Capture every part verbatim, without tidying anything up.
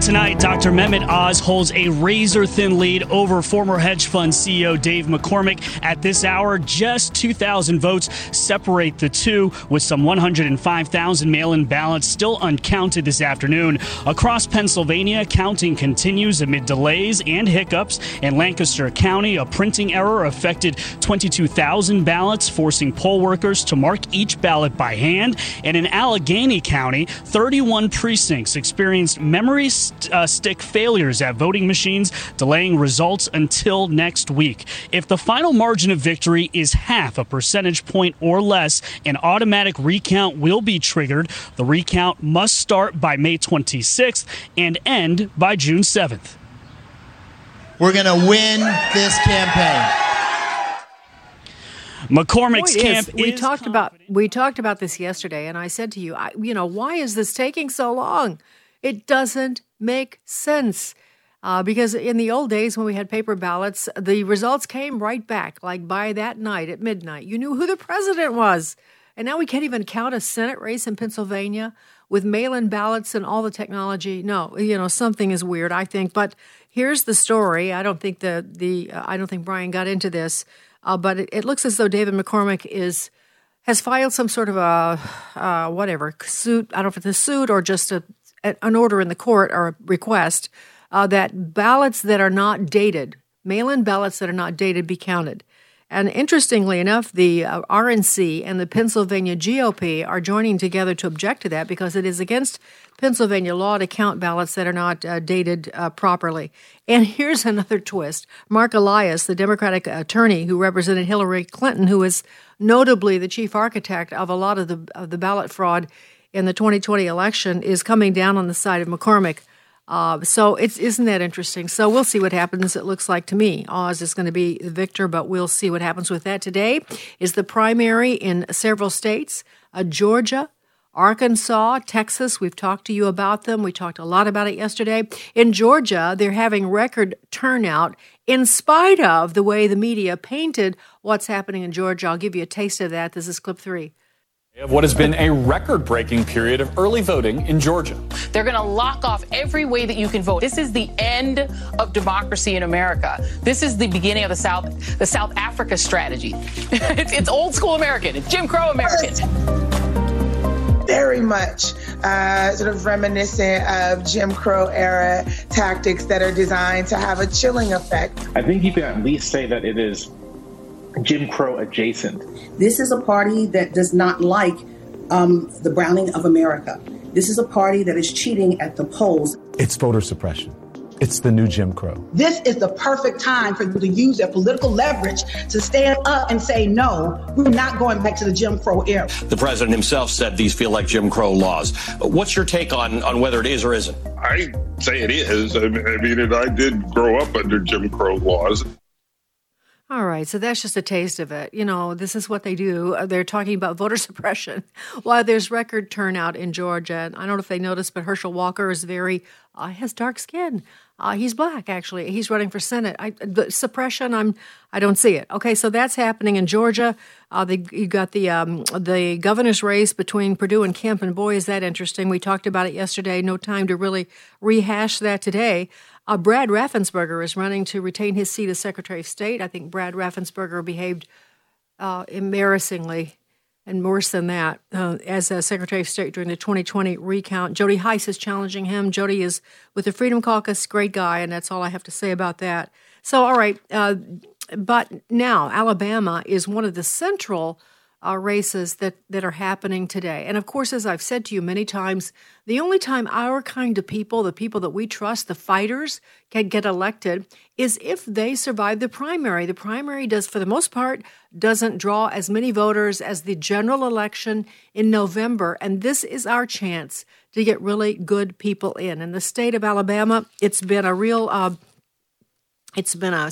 Tonight, Doctor Mehmet Oz holds a razor-thin lead over former hedge fund C E O Dave McCormick. At this hour, just two thousand votes separate the two, with some one hundred five thousand mail-in ballots still uncounted this afternoon. Across Pennsylvania, counting continues amid delays and hiccups. In Lancaster County, a printing error affected twenty-two thousand ballots, forcing poll workers to mark each ballot by hand. And in Allegheny County, thirty-one precincts experienced memory Uh, stick failures at voting machines, delaying results until next week. If the final margin of victory is half a percentage point or less, an automatic recount will be triggered. The recount must start by May twenty-sixth and end by June seventh. We're going to win this campaign. McCormick's camp is, we is talked about we talked about this yesterday, and I said to you, I, you know, why is this taking so long? It doesn't make sense uh, because in the old days when we had paper ballots, the results came right back, like by that night at midnight. You knew who the president was. And now we can't even count a Senate race in Pennsylvania with mail-in ballots and all the technology. No, you know, something is weird, I think. But here's the story. I don't think the, the uh, I don't think Brian got into this, uh, but it, it looks as though David McCormick is has filed some sort of a uh, whatever suit. I don't know if it's a suit or just a an order in the court or a request uh, that ballots that are not dated, mail-in ballots that are not dated, be counted. And interestingly enough, the uh, R N C and the Pennsylvania G O P are joining together to object to that because it is against Pennsylvania law to count ballots that are not uh, dated uh, properly. And here's another twist. Mark Elias, the Democratic attorney who represented Hillary Clinton, who is notably the chief architect of a lot of the of the ballot fraud in the twenty twenty election, is coming down on the side of McCormick. Uh, so it's isn't that interesting? So we'll see what happens. It looks like to me Oz is going to be the victor, but we'll see what happens with that. Today is the primary in several states, uh, Georgia, Arkansas, Texas. We've talked to you about them. We talked a lot about it yesterday. In Georgia, they're having record turnout in spite of the way the media painted what's happening in Georgia. I'll give you a taste of that. This is clip three. Of what has been a record-breaking period of early voting in Georgia. They're going to lock off every way that you can vote. This is the end of democracy in America. This is the beginning of the South, the South Africa strategy. it's, it's old-school American. It's Jim Crow American. Very much uh, sort of reminiscent of Jim Crow-era tactics that are designed to have a chilling effect. I think you can at least say that it is Jim Crow adjacent. This is a party that does not like um, the Browning of America. This is a party that is cheating at the polls. It's voter suppression. It's the new Jim Crow. This is the perfect time for them to use their political leverage to stand up and say, no, we're not going back to the Jim Crow era. The president himself said these feel like Jim Crow laws. What's your take on, on whether it is or isn't? I say it is. I mean, and I did grow up under Jim Crow laws. All right, so that's just a taste of it. You know, this is what they do. They're talking about voter suppression while there's record turnout in Georgia. And I don't know if they noticed, but Herschel Walker is very, uh, has dark skin. Uh, he's black, actually. He's running for Senate. I, the suppression, I'm, I don't see it. Okay, so that's happening in Georgia. Uh, they, you got the um, the governor's race between Perdue and Kemp, and boy, is that interesting. We talked about it yesterday. No time to really rehash that today. Uh, Brad Raffensperger is running to retain his seat as Secretary of State. I think Brad Raffensperger behaved uh, embarrassingly and worse than that uh, as uh, Secretary of State during the twenty twenty recount. Jody Heiss is challenging him. Jody is with the Freedom Caucus, great guy, and that's all I have to say about that. So, all right, uh, but now Alabama is one of the central Uh, races that, that are happening today. And of course, as I've said to you many times, the only time our kind of people, the people that we trust, the fighters, can get elected is if they survive the primary. The primary does, for the most part, doesn't draw as many voters as the general election in November. And this is our chance to get really good people in. In the state of Alabama, it's been a real, uh, it's been a,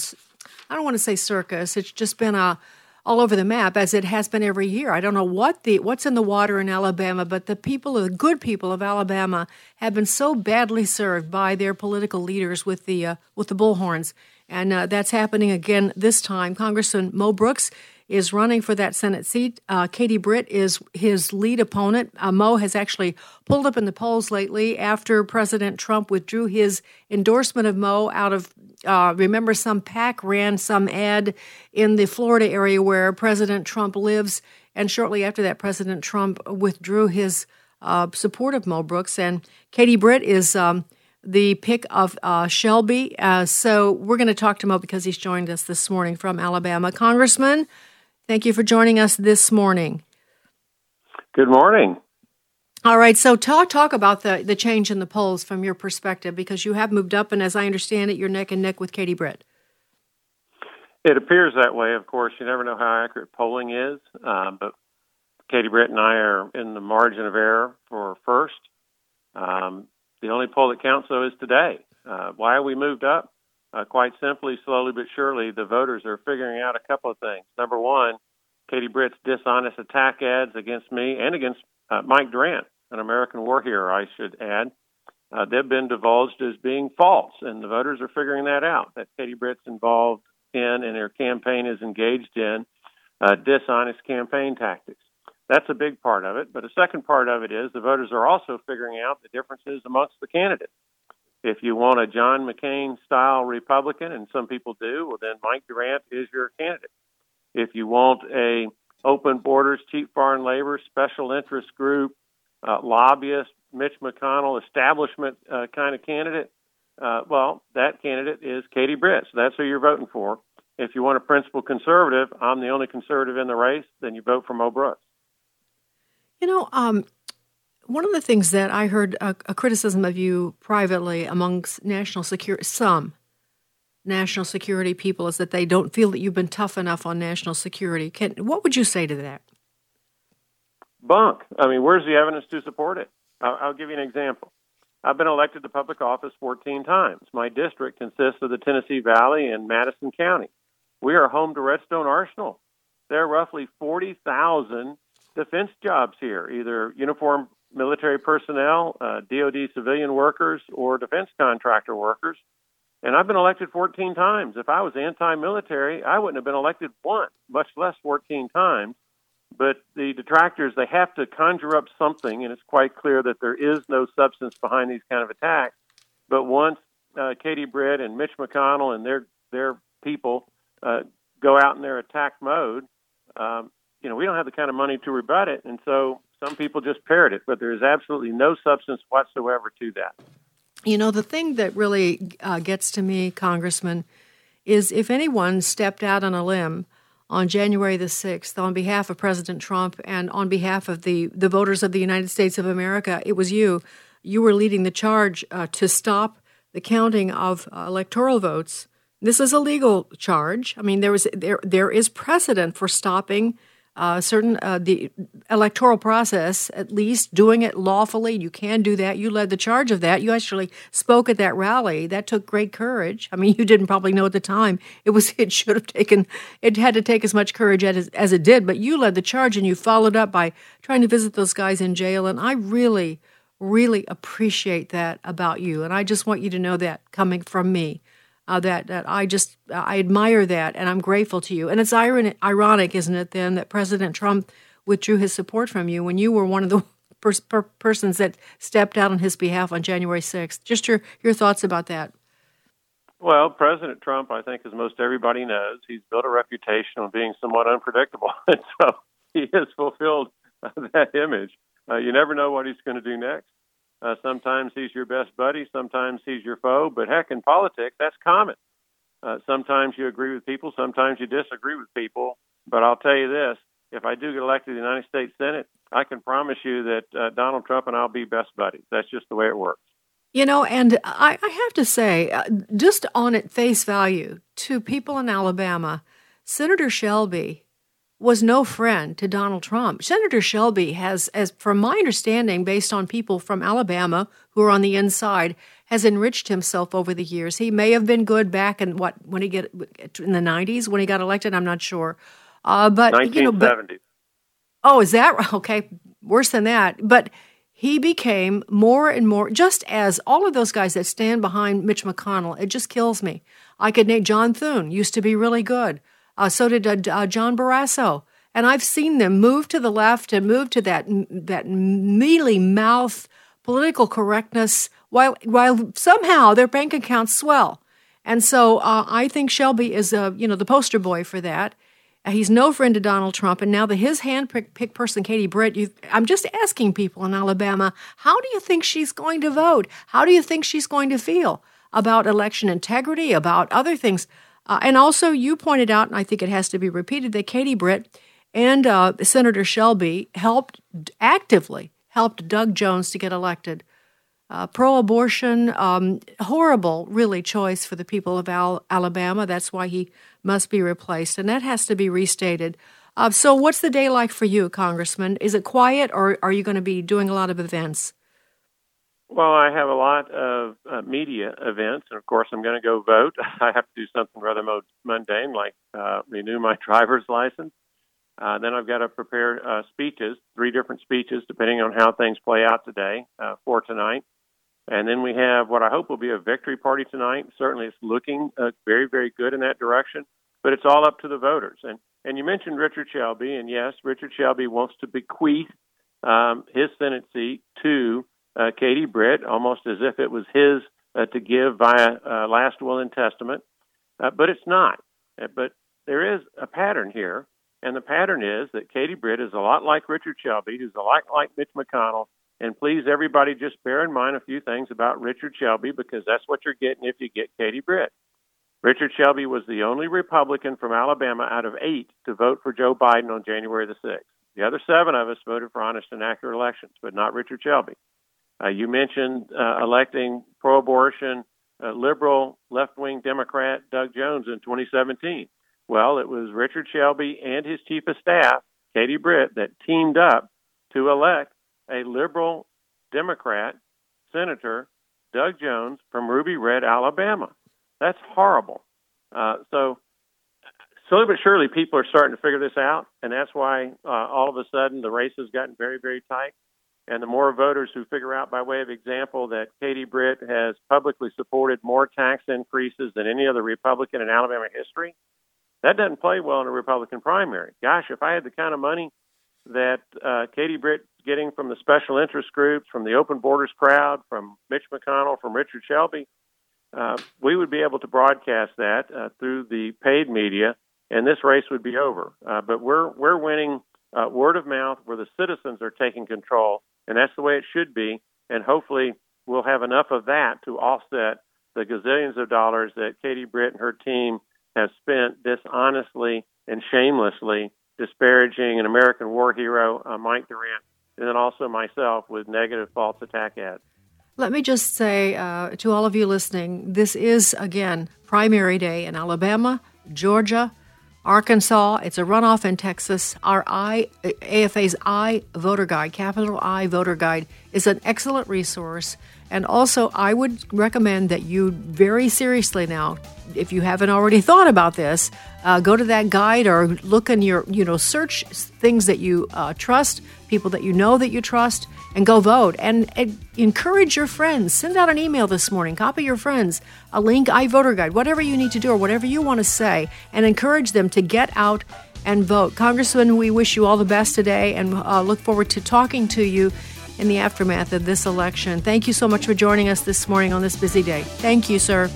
I don't want to say circus, it's just been a, all over the map, as it has been every year. I don't know what the what's in the water in Alabama, but the people, the good people of Alabama, have been so badly served by their political leaders with the uh, with the bullhorns, and uh, that's happening again this time. Congressman Mo Brooks is running for that Senate seat. Uh, Katie Britt is his lead opponent. Uh, Mo has actually pulled up in the polls lately after President Trump withdrew his endorsement of Mo out of. Uh, remember, some PAC ran some ad in the Florida area where President Trump lives, and shortly after that, President Trump withdrew his uh, support of Mo Brooks. And Katie Britt is um, the pick of uh, Shelby. Uh, so we're going to talk to Mo because he's joined us this morning from Alabama. Congressman, thank you for joining us this morning. Good morning. All right, so talk talk about the, the change in the polls from your perspective, because you have moved up, and as I understand it, you're neck and neck with Katie Britt. It appears that way, of course. You never know how accurate polling is, uh, but Katie Britt and I are in the margin of error for first. Um, the only poll that counts, though, is today. Uh, why we moved up? Uh, quite simply, slowly but surely, the voters are figuring out a couple of things. Number one, Katie Britt's dishonest attack ads against me and against uh, Mike Durant, an American war hero, I should add, uh, they've been divulged as being false, and the voters are figuring that out, that Katie Britt's involved in and her campaign is engaged in uh, dishonest campaign tactics. That's a big part of it, but a second part of it is the voters are also figuring out the differences amongst the candidates. If you want a John McCain-style Republican, and some people do, well, then Mike Durant is your candidate. If you want a open borders, cheap foreign labor, special interest group, Uh, lobbyist, Mitch McConnell, establishment uh, kind of candidate, uh, well, that candidate is Katie Britt. So that's who you're voting for. If you want a principal conservative, I'm the only conservative in the race, then you vote for Mo Brooks. You know, um, one of the things that I heard a, a criticism of you privately amongst national security, some national security people, is that they don't feel that you've been tough enough on national security. Can, what would you say to that? Bunk. I mean, where's the evidence to support it? I'll, I'll give you an example. I've been elected to public office fourteen times. My district consists of the Tennessee Valley and Madison County. We are home to Redstone Arsenal. There are roughly forty thousand defense jobs here, either uniformed military personnel, uh, D O D civilian workers, or defense contractor workers. And I've been elected fourteen times. If I was anti-military, I wouldn't have been elected once, much less fourteen times. But the detractors, they have to conjure up something, and it's quite clear that there is no substance behind these kind of attacks. But once uh, Katie Britt and Mitch McConnell and their their people uh, go out in their attack mode, um, you know, we don't have the kind of money to rebut it, and so some people just parrot it. But there is absolutely no substance whatsoever to that. You know, the thing that really uh, gets to me, Congressman, is if anyone stepped out on a limb on January the sixth, on behalf of President Trump and on behalf of the, the voters of the United States of America, it was you. You were leading the charge uh, to stop the counting of uh, electoral votes. This is a legal charge. I mean, there was there there is precedent for stopping uh, certain uh, the electoral process, at least doing it lawfully. You can do that. You led the charge of that. You actually spoke at that rally. That took great courage. I mean, you didn't probably know at the time. It was it should have taken it had to take as much courage as, as it did. But you led the charge, and you followed up by trying to visit those guys in jail. And I really, really appreciate that about you. And I just want you to know that coming from me. Uh, that, that I just, uh, I admire that, and I'm grateful to you. And it's iron- ironic, isn't it, then, that President Trump withdrew his support from you when you were one of the pers- per- persons that stepped out on his behalf on January sixth. Just your, your thoughts about that. Well, President Trump, I think, as most everybody knows, he's built a reputation on being somewhat unpredictable. And so he has fulfilled uh, that image. Uh, you never know what he's going to do next. Uh, sometimes he's your best buddy, sometimes he's your foe, but heck, in politics, that's common. Uh, sometimes you agree with people, sometimes you disagree with people, but I'll tell you this, if I do get elected to the United States Senate, I can promise you that uh, Donald Trump and I'll be best buddies. That's just the way it works. You know, and I, I have to say, uh, just on at face value, to people in Alabama, Senator Shelby was no friend to Donald Trump. Senator Shelby has, as from my understanding, based on people from Alabama who are on the inside, has enriched himself over the years. He may have been good back in what when he get in the nineties when he got elected. I'm not sure, uh, but nineteen seventy. You know, but, oh, is that okay? Worse than that, but he became more and more, just as all of those guys that stand behind Mitch McConnell. It just kills me. I could name John Thune used to be really good. Uh, so did uh, John Barrasso. And I've seen them move to the left and move to that that mealy-mouth political correctness while while somehow their bank accounts swell. And so uh, I think Shelby is uh, you know the poster boy for that. Uh, he's no friend to Donald Trump. And now the, his hand-picked person, Katie Britt, you, I'm just asking people in Alabama, how do you think she's going to vote? How do you think she's going to feel about election integrity, about other things? Uh, and also, you pointed out, and I think it has to be repeated, that Katie Britt and uh, Senator Shelby helped, actively helped Doug Jones to get elected. Uh, pro-abortion, um, horrible, really, choice for the people of Al- Alabama. That's why he must be replaced, and that has to be restated. Uh, so what's the day like for you, Congressman? Is it quiet, or are you going to be doing a lot of events? Well, I have a lot of uh, media events, and of course, I'm going to go vote. I have to do something rather mundane, like uh, renew my driver's license. Uh, then I've got to prepare uh, speeches, three different speeches, depending on how things play out today uh, for tonight. And then we have what I hope will be a victory party tonight. Certainly, it's looking uh, very, very good in that direction, but it's all up to the voters. And and you mentioned Richard Shelby, and yes, Richard Shelby wants to bequeath um, his Senate seat to Uh, Katie Britt, almost as if it was his uh, to give via uh, last will and testament, uh, but it's not. Uh, but there is a pattern here, and the pattern is that Katie Britt is a lot like Richard Shelby, who's a lot like Mitch McConnell, and please, everybody, just bear in mind a few things about Richard Shelby, because that's what you're getting if you get Katie Britt. Richard Shelby was the only Republican from Alabama out of eight to vote for Joe Biden on January the sixth. The other seven of us voted for honest and accurate elections, but not Richard Shelby. Uh, you mentioned uh, electing pro-abortion, uh, liberal, left-wing Democrat Doug Jones in twenty seventeen. Well, it was Richard Shelby and his chief of staff, Katie Britt, that teamed up to elect a liberal Democrat Senator Doug Jones from Ruby Red, Alabama. That's horrible. Uh, so slowly but surely, people are starting to figure this out, and that's why uh, all of a sudden the race has gotten very, very tight. And the more voters who figure out by way of example that Katie Britt has publicly supported more tax increases than any other Republican in Alabama history, that doesn't play well in a Republican primary. Gosh, if I had the kind of money that uh, Katie Britt's getting from the special interest groups, from the open borders crowd, from Mitch McConnell, from Richard Shelby, uh, we would be able to broadcast that uh, through the paid media, and this race would be over. Uh, but we're we're winning uh, word of mouth, where the citizens are taking control. And that's the way it should be, and hopefully we'll have enough of that to offset the gazillions of dollars that Katie Britt and her team have spent dishonestly and shamelessly disparaging an American war hero, uh, Mike Durant, and then also myself with negative false attack ads. Let me just say uh, to all of you listening, this is, again, primary day in Alabama, Georgia, Arkansas. It's a runoff in Texas. Our I, A F A's I Voter Guide, capital I Voter Guide, is an excellent resource. And also, I would recommend that you very seriously now, if you haven't already thought about this, uh, go to that guide or look in your, you know, search things that you uh, trust, people that you know that you trust, and go vote. And, and encourage your friends. Send out an email this morning. Copy your friends a link, iVoter Guide, whatever you need to do or whatever you want to say, and encourage them to get out and vote. Congressman, we wish you all the best today, and uh, look forward to talking to you in the aftermath of this election. Thank you so much for joining us this morning on this busy day. Thank you, sir.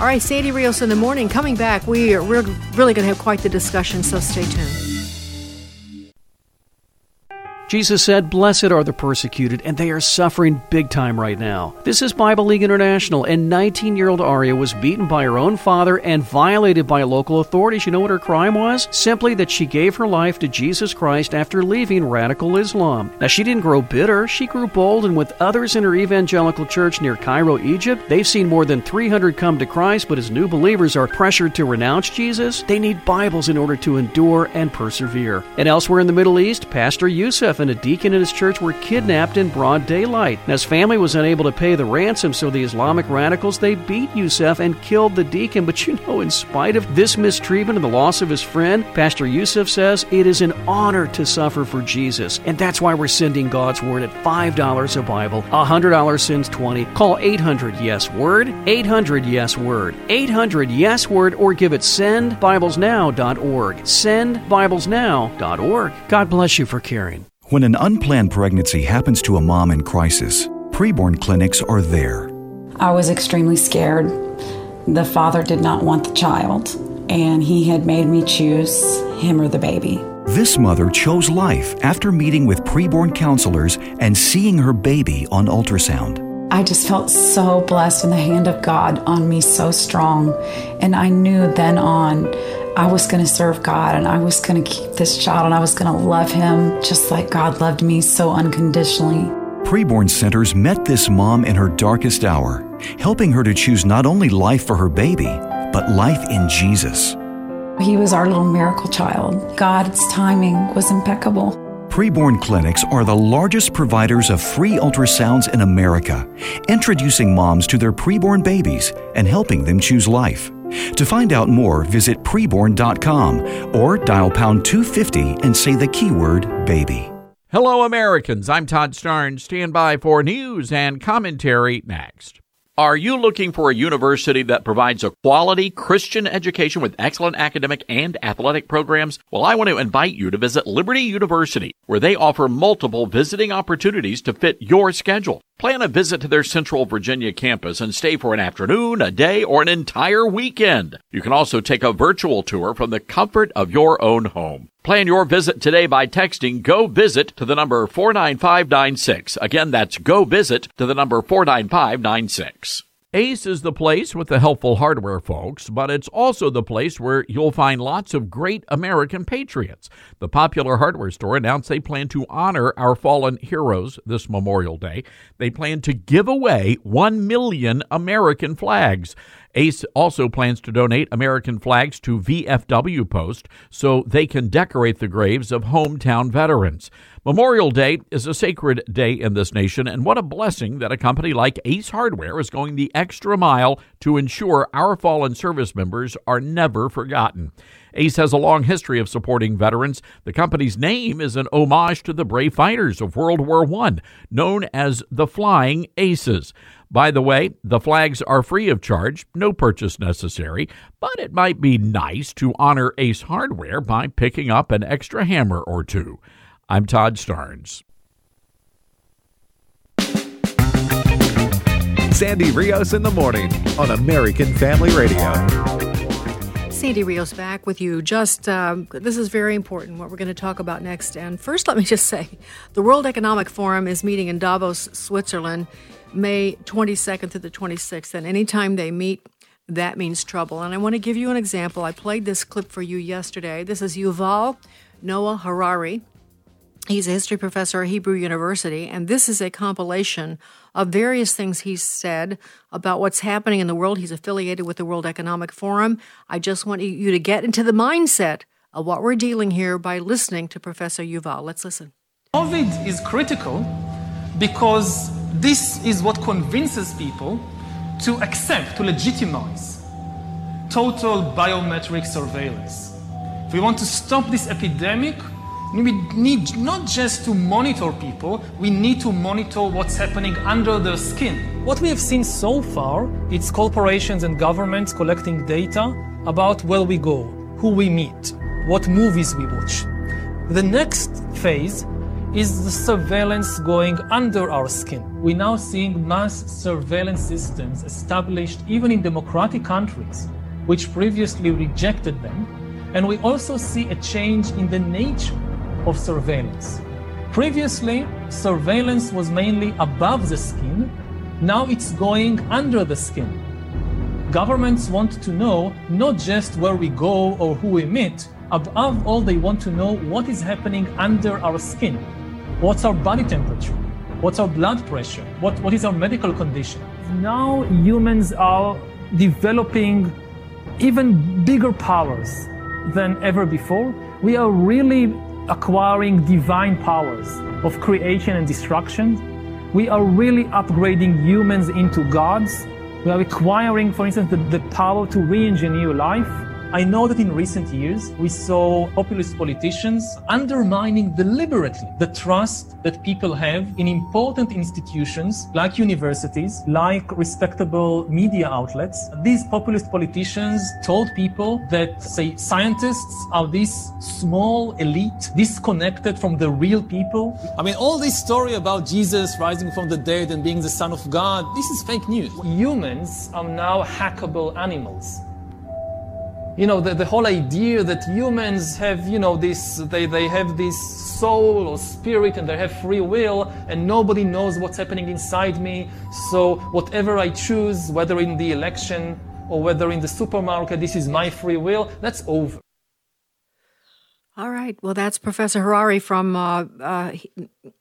All right, Sandy Rios in the morning. Coming back, we are, we're really going to have quite the discussion, so stay tuned. Jesus said, "Blessed are the persecuted," and they are suffering big time right now. This is Bible League International, and nineteen-year-old Aria was beaten by her own father and violated by local authorities. You know what her crime was? Simply that she gave her life to Jesus Christ after leaving radical Islam. Now, she didn't grow bitter. She grew bold, and with others in her evangelical church near Cairo, Egypt, they've seen more than three hundred come to Christ, but as new believers are pressured to renounce Jesus, they need Bibles in order to endure and persevere. And elsewhere in the Middle East, Pastor Yusuf and a deacon in his church were kidnapped in broad daylight. And his family was unable to pay the ransom, so the Islamic radicals, they beat Yusuf and killed the deacon. But you know, in spite of this mistreatment and the loss of his friend, Pastor Yusuf says it is an honor to suffer for Jesus. And that's why we're sending God's Word at five dollars a Bible, one hundred dollars since twenty. Call eight hundred yes word, eight hundred yes word, eight hundred yes word, or give at send bibles now dot org, send bibles now dot org. God bless you for caring. When an unplanned pregnancy happens to a mom in crisis, Preborn clinics are there. I was extremely scared. The father did not want the child, and he had made me choose him or the baby. This mother chose life after meeting with Preborn counselors and seeing her baby on ultrasound. I just felt so blessed, in the hand of God on me so strong, and I knew then on I was going to serve God, and I was going to keep this child, and I was going to love him just like God loved me so unconditionally. Preborn centers met this mom in her darkest hour, helping her to choose not only life for her baby, but life in Jesus. He was our little miracle child. God's timing was impeccable. Preborn clinics are the largest providers of free ultrasounds in America, introducing moms to their preborn babies and helping them choose life. To find out more, visit preborn dot com or dial pound two fifty and say the keyword baby. Hello, Americans. I'm Todd Starnes. Stand by for news and commentary next. Are you looking for a university that provides a quality Christian education with excellent academic and athletic programs? Well, I want to invite you to visit Liberty University, where they offer multiple visiting opportunities to fit your schedule. Plan a visit to their Central Virginia campus and stay for an afternoon, a day, or an entire weekend. You can also take a virtual tour from the comfort of your own home. Plan your visit today by texting Go Visit to the number four nine five nine six. Again, that's Go Visit to the number four nine five nine six. Ace is the place with the helpful hardware, folks, but it's also the place where you'll find lots of great American patriots. The popular hardware store announced they plan to honor our fallen heroes this Memorial Day. They plan to give away one million American flags. Ace also plans to donate American flags to V F W Post so they can decorate the graves of hometown veterans. Memorial Day is a sacred day in this nation, and what a blessing that a company like Ace Hardware is going the extra mile to ensure our fallen service members are never forgotten. Ace has a long history of supporting veterans. The company's name is an homage to the brave fighters of World War One, known as the Flying Aces. By the way, the flags are free of charge, no purchase necessary, but it might be nice to honor Ace Hardware by picking up an extra hammer or two. I'm Todd Starnes. Sandy Rios in the morning on American Family Radio. Sandy Rios back with you. Just, um, this is very important, what we're going to talk about next. And first, let me just say, the World Economic Forum is meeting in Davos, Switzerland, May twenty-second through the twenty-sixth. And anytime they meet, that means trouble. And I want to give you an example. I played this clip for you yesterday. This is Yuval Noah Harari. He's a history professor at Hebrew University, and this is a compilation of various things he's said about what's happening in the world. He's affiliated with the World Economic Forum. I just want you to get into the mindset of what we're dealing here by listening to Professor Yuval. Let's listen. COVID is critical because this is what convinces people to accept, to legitimize total biometric surveillance. If we want to stop this epidemic, we need not just to monitor people, we need to monitor what's happening under their skin. What we have seen so far, it's corporations and governments collecting data about where we go, who we meet, what movies we watch. The next phase is the surveillance going under our skin. We're now seeing mass surveillance systems established even in democratic countries, which previously rejected them. And we also see a change in the nature of surveillance. Previously, surveillance was mainly above the skin. Now it's going under the skin. Governments want to know not just where we go or who we meet. Above all, they want to know what is happening under our skin. What's our body temperature? What's our blood pressure? What, what is our medical condition? Now humans are developing even bigger powers than ever before. We are really acquiring divine powers of creation and destruction. We are really upgrading humans into gods. We are acquiring, for instance, the, the power to re-engineer life. I know that in recent years, we saw populist politicians undermining deliberately the trust that people have in important institutions like universities, like respectable media outlets. These populist politicians told people that, say, scientists are this small elite, disconnected from the real people. I mean, all this story about Jesus rising from the dead and being the Son of God, this is fake news. Humans are now hackable animals. You know, the, the whole idea that humans have, you know, this, they, they have this soul or spirit and they have free will and nobody knows what's happening inside me. So whatever I choose, whether in the election or whether in the supermarket, this is my free will, that's over. All right. Well, that's Professor Harari from, uh, uh,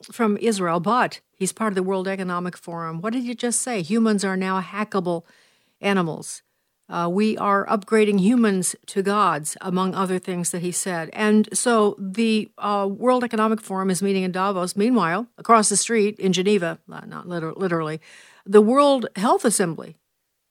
from Israel, but he's part of the World Economic Forum. What did you just say? Humans are now hackable animals. Uh, we are upgrading humans to gods, among other things that he said. And so the uh, World Economic Forum is meeting in Davos. Meanwhile, across the street in Geneva, not liter- literally, the World Health Assembly,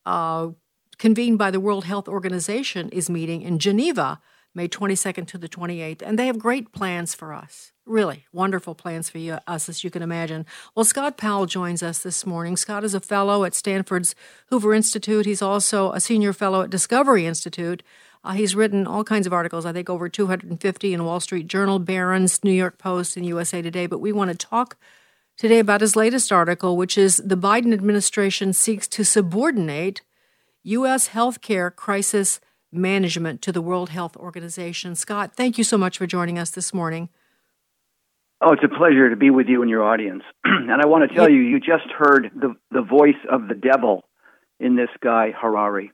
uh, convened by the World Health Organization, is meeting in Geneva, May twenty-second to the twenty-eighth. And they have great plans for us, really wonderful plans for you, us, as you can imagine. Well, Scott Powell joins us this morning. Scott is a fellow at Stanford's Hoover Institute. He's also a senior fellow at Discovery Institute. Uh, he's written all kinds of articles, I think over two hundred fifty in Wall Street Journal, Barron's, New York Post, and U S A Today. But we want to talk today about his latest article, which is The Biden Administration Seeks to Subordinate U S Healthcare Crisis Management to the World Health Organization. Scott, thank you so much for joining us this morning. Oh, it's a pleasure to be with you and your audience. And I want to tell you, you just heard the, the voice of the devil in this guy, Harari.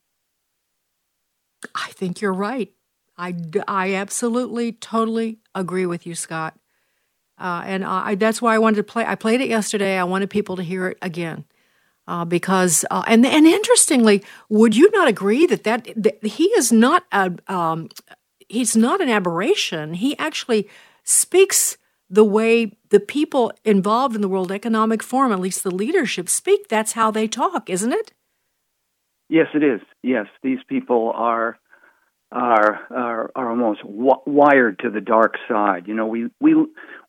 I think you're right. I, I absolutely, totally agree with you, Scott. Uh, and I, that's why I wanted to play. I played it yesterday. I wanted people to hear it again. Uh, because, uh, and, and interestingly, would you not agree that, that, that he is not a, um, he's not an aberration. He actually speaks the way the people involved in the World Economic Forum, at least the leadership, speak. That's how they talk, isn't it? Yes, it is. Yes, these people are are are, are almost w- wired to the dark side. You know, we we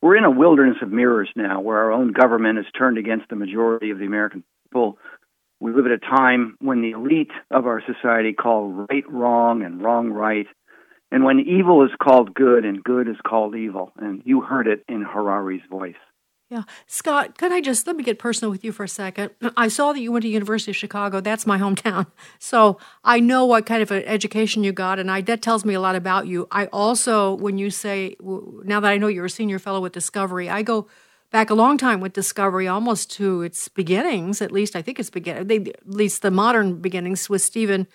we're in a wilderness of mirrors now, where our own government is turned against the majority of the American people. We live at a time when the elite of our society call right wrong and wrong right. And when evil is called good and good is called evil, and you heard it in Harari's voice. Yeah. Scott, could I just, let me get personal with you for a second. I saw that you went to University of Chicago. That's my hometown. So I know what kind of an education you got, and I, that tells me a lot about you. I also, when you say, now that I know you're a senior fellow with Discovery, I go back a long time with Discovery, almost to its beginnings, at least I think it's beginning, they, at least the modern beginnings with Stephen,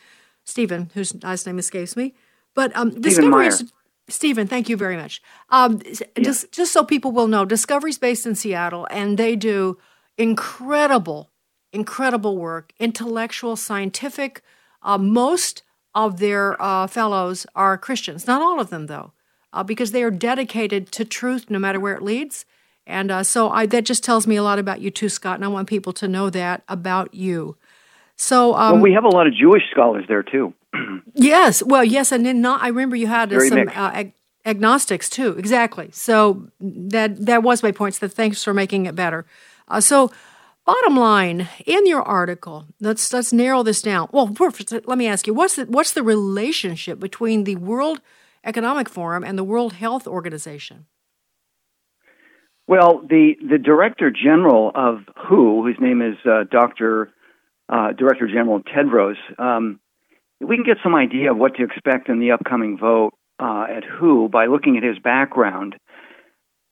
Stephen, whose last name escapes me. But um, Discovery is Stephen, thank you very much. Um, yeah. Just just so people will know, Discovery's based in Seattle, and they do incredible, incredible work, intellectual, scientific. Uh, most of their uh, fellows are Christians, not all of them though, uh, because they are dedicated to truth, no matter where it leads. And uh, so I, that just tells me a lot about you too, Scott, and I want people to know that about you. So um, well, we have a lot of Jewish scholars there too. Yes, well, yes, and then not. I remember you had uh, some uh, ag- agnostics too. Exactly. So that that was my point. So thanks for making it better. Uh, so, bottom line in your article, let's let's narrow this down. Well, first, let me ask you what's the, what's the relationship between the World Economic Forum and the World Health Organization? Well, the the Director General of W H O, whose name is uh, Doctor uh, Director General Tedros. Um, We can get some idea of what to expect in the upcoming vote uh, at W H O by looking at his background.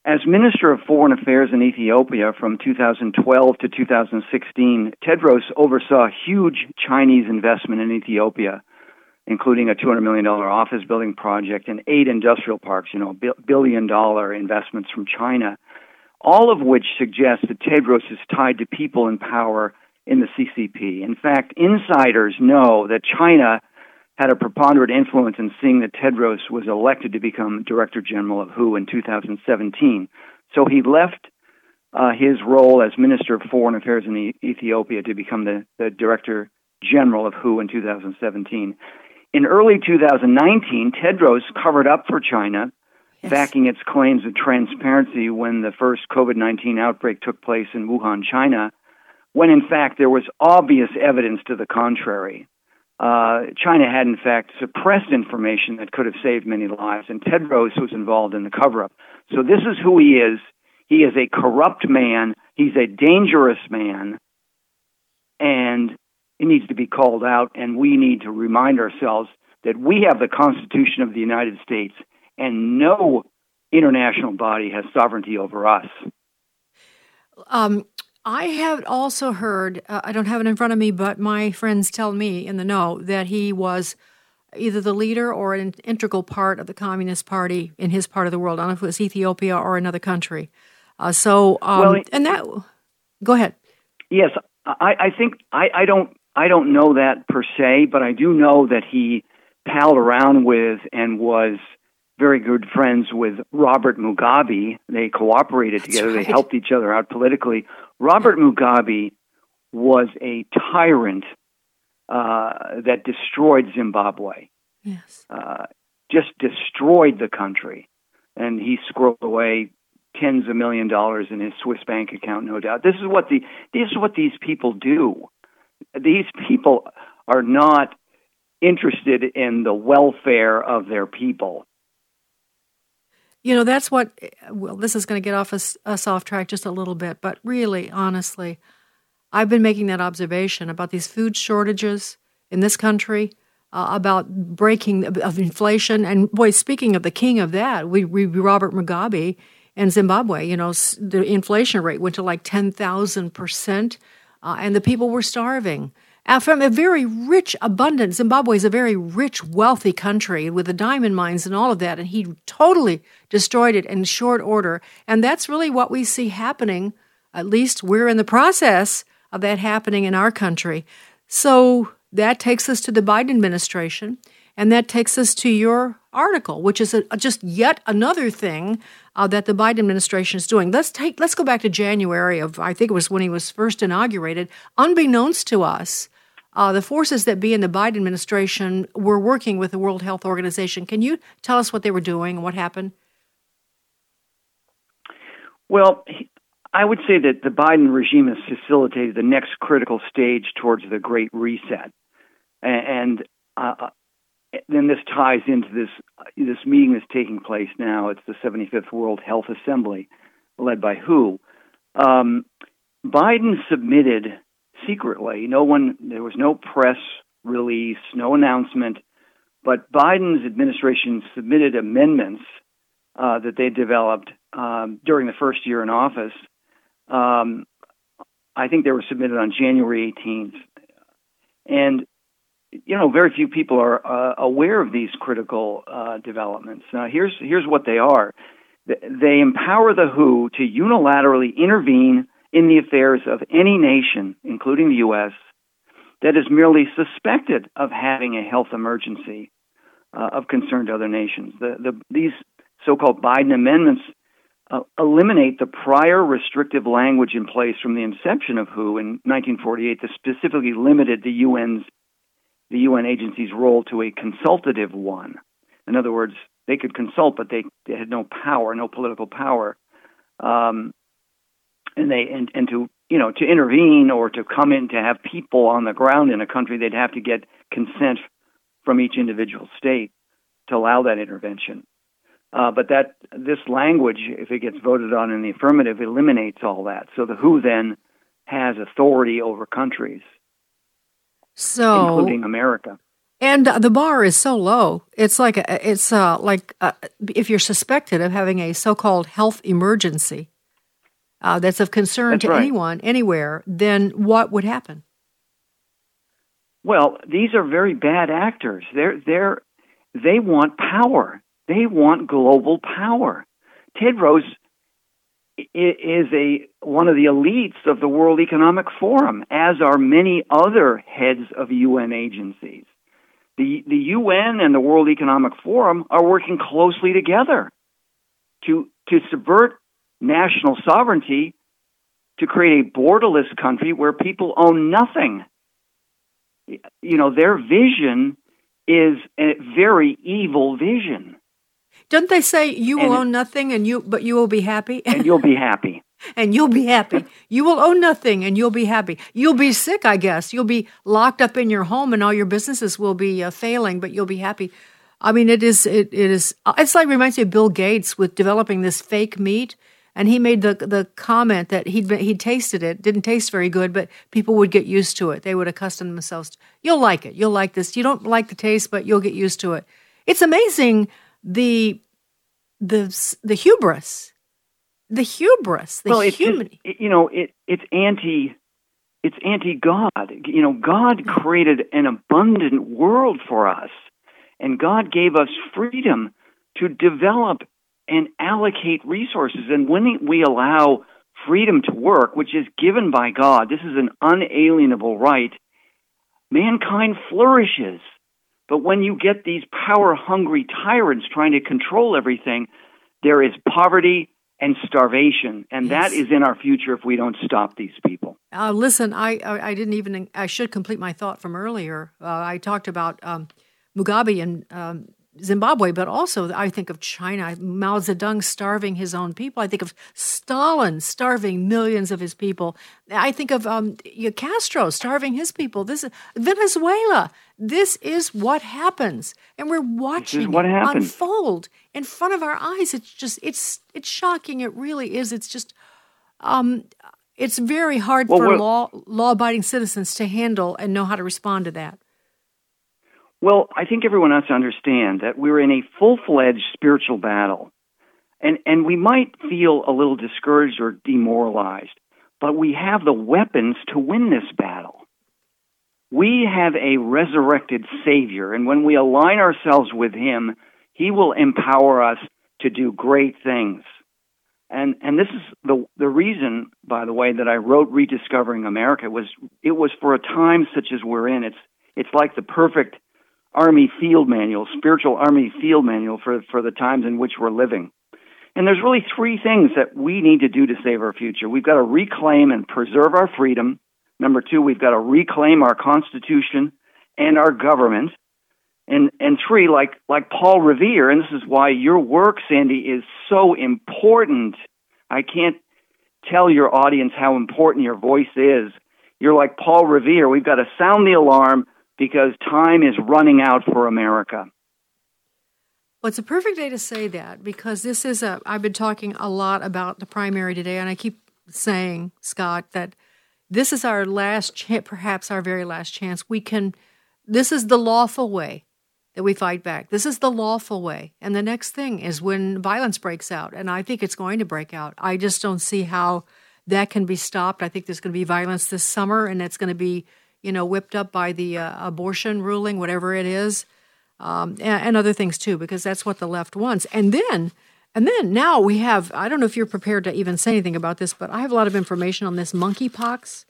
As Minister of Foreign Affairs in Ethiopia from two thousand twelve to two thousand sixteen, Tedros oversaw huge Chinese investment in Ethiopia, including a two hundred million dollars office building project and eight industrial parks, you know, billion-dollar investments from China, all of which suggests that Tedros is tied to people in power in the C C P. In fact, insiders know that China had a preponderant influence in seeing that Tedros was elected to become Director General of W H O in two thousand seventeen. So he left uh, his role as Minister of Foreign Affairs in e- Ethiopia to become the, the Director General of W H O in two thousand seventeen. In early two thousand nineteen, Tedros covered up for China, yes, backing its claims of transparency when the first COVID nineteen outbreak took place in Wuhan, China, when in fact there was obvious evidence to the contrary. Uh, China had in fact suppressed information that could have saved many lives, and Tedros was involved in the cover-up. So this is who he is. He is a corrupt man. He's a dangerous man, and he needs to be called out, and we need to remind ourselves that we have the Constitution of the United States, and no international body has sovereignty over us. Um. I have also heard, uh, I don't have it in front of me, but my friends tell me in the know that he was either the leader or an integral part of the Communist Party in his part of the world. I don't know if it was Ethiopia or another country. Uh, so, um, well, and that, go ahead. Yes, I, I think, I, I don't I don't know that per se, but I do know that he palled around with and was very good friends with Robert Mugabe. They cooperated That's together. Right. They helped each other out politically. Robert Mugabe was a tyrant uh, that destroyed Zimbabwe. Yes, uh, just destroyed the country, and he squirreled away tens of million dollars in his Swiss bank account. No doubt, this is what the this is what these people do. These people are not interested in the welfare of their people. You know, that's what, well, this is going to get off us, us off track just a little bit, but really, honestly, I've been making that observation about these food shortages in this country, uh, about breaking of inflation. And boy, speaking of the king of that, we, we Robert Mugabe and Zimbabwe, you know, the inflation rate went to like ten thousand percent, uh, and the people were starving. From a very rich, abundant, Zimbabwe is a very rich, wealthy country with the diamond mines and all of that, and he totally destroyed it in short order. And that's really what we see happening, at least we're in the process of that happening in our country. So that takes us to the Biden administration, and that takes us to your article, which is a, just yet another thing uh, that the Biden administration is doing. Let's take, let's go back to January of, I think it was when he was first inaugurated. Unbeknownst to us, Uh, the forces that be in the Biden administration were working with the World Health Organization. Can you tell us what they were doing and what happened? Well, I would say that the Biden regime has facilitated the next critical stage towards the Great Reset. And uh, then this ties into this, this meeting that's taking place now. It's the seventy-fifth World Health Assembly, led by W H O. Um, Biden submitted... secretly, no one, there was no press release, no announcement, but Biden's administration submitted amendments uh, that they developed um, during the first year in office. Um, I think they were submitted on January eighteenth. And, you know, very few people are uh, aware of these critical uh, developments. Now, here's, here's what they are. They empower the W H O to unilaterally intervene in the affairs of any nation, including the U S, that is merely suspected of having a health emergency uh, of concern to other nations. The, the, these so-called Biden amendments uh, eliminate the prior restrictive language in place from the inception of W H O in nineteen forty-eight that specifically limited the U N's, the U N agency's role to a consultative one. In other words, they could consult, but they, they had no power, no political power. Um, And they and, and to you know to intervene or to come in to have people on the ground in a country, they'd have to get consent from each individual state to allow that intervention. Uh, but that this language, if it gets voted on in the affirmative, eliminates all that. So the W H O then has authority over countries, so, including America. And the bar is so low. It's like a, it's uh, like uh, if you're suspected of having a so-called health emergency uh, that's of concern that's to right. anyone, anywhere, then what would happen? Well, these are very bad actors. They're they're they want power. They want global power. Tedros is a one of the elites of the World Economic Forum, as are many other heads of U N agencies. The the U N and the World Economic Forum are working closely together to to subvert national sovereignty, to create a borderless country where people own nothing. You know, their vision is a very evil vision. Don't they say you will and, own nothing and you but you will be happy? And you'll be happy. And you'll be happy. You will own nothing and you'll be happy. You'll be sick, I guess. You'll be locked up in your home and all your businesses will be uh, failing, but you'll be happy. I mean, it is, it, it is, it's like, reminds me of Bill Gates with developing this fake meat. And he made the the comment that he'd been, he'd tasted it, didn't taste very good, but people would get used to it. They would accustom themselves to, you'll like it. You'll like this. You don't like the taste, but you'll get used to it. It's amazing the, the, the hubris. The hubris, the well, it's humanity. Just, you know, it, it's anti, it's anti-God. You know, God created an abundant world for us, and God gave us freedom to develop and allocate resources. And when we allow freedom to work, which is given by God, this is an unalienable right, mankind flourishes. But when you get these power-hungry tyrants trying to control everything, there is poverty and starvation, and yes. that is in our future if we don't stop these people. Uh, listen, I, I I didn't even, I should complete my thought from earlier. Uh, I talked about um, Mugabe in um, Zimbabwe, but also I think of China, Mao Zedong starving his own people. I think of Stalin starving millions of his people. I think of um, Castro starving his people. This is Venezuela. This is what happens, and we're watching it unfold in front of our eyes. It's just, it's, it's shocking. It really is. It's just, um, it's very hard well, for law, law-abiding citizens to handle and know how to respond to that. Well, I think everyone has to understand that we're in a full-fledged spiritual battle, and and we might feel a little discouraged or demoralized, but we have the weapons to win this battle. We have a resurrected Savior, and when we align ourselves with Him, He will empower us to do great things. And and this is the the reason, by the way, that I wrote Rediscovering America. Was it was for a time such as we're in. It's it's like the perfect army field manual, spiritual army field manual for, for the times in which we're living. And there's really three things that we need to do to save our future. We've got to reclaim and preserve our freedom. Number two, we've got to reclaim our Constitution and our government. And and three, like like Paul Revere, and this is why your work, Sandy, is so important. I can't tell your audience how important your voice is. You're like Paul Revere. We've got to sound the alarm because time is running out for America. Well, it's a perfect day to say that because this is a, I've been talking a lot about the primary today, and I keep saying, Scott, that this is our last chance, perhaps our very last chance. We can, this is the lawful way that we fight back. This is the lawful way. And the next thing is when violence breaks out, and I think it's going to break out. I just don't see how that can be stopped. I think there's going to be violence this summer, and it's going to be, you know, whipped up by the uh, abortion ruling, whatever it is, um, and, and other things too, because that's what the left wants. And then... And then now we have, I don't know if you're prepared to even say anything about this, but I have a lot of information on this monkeypox.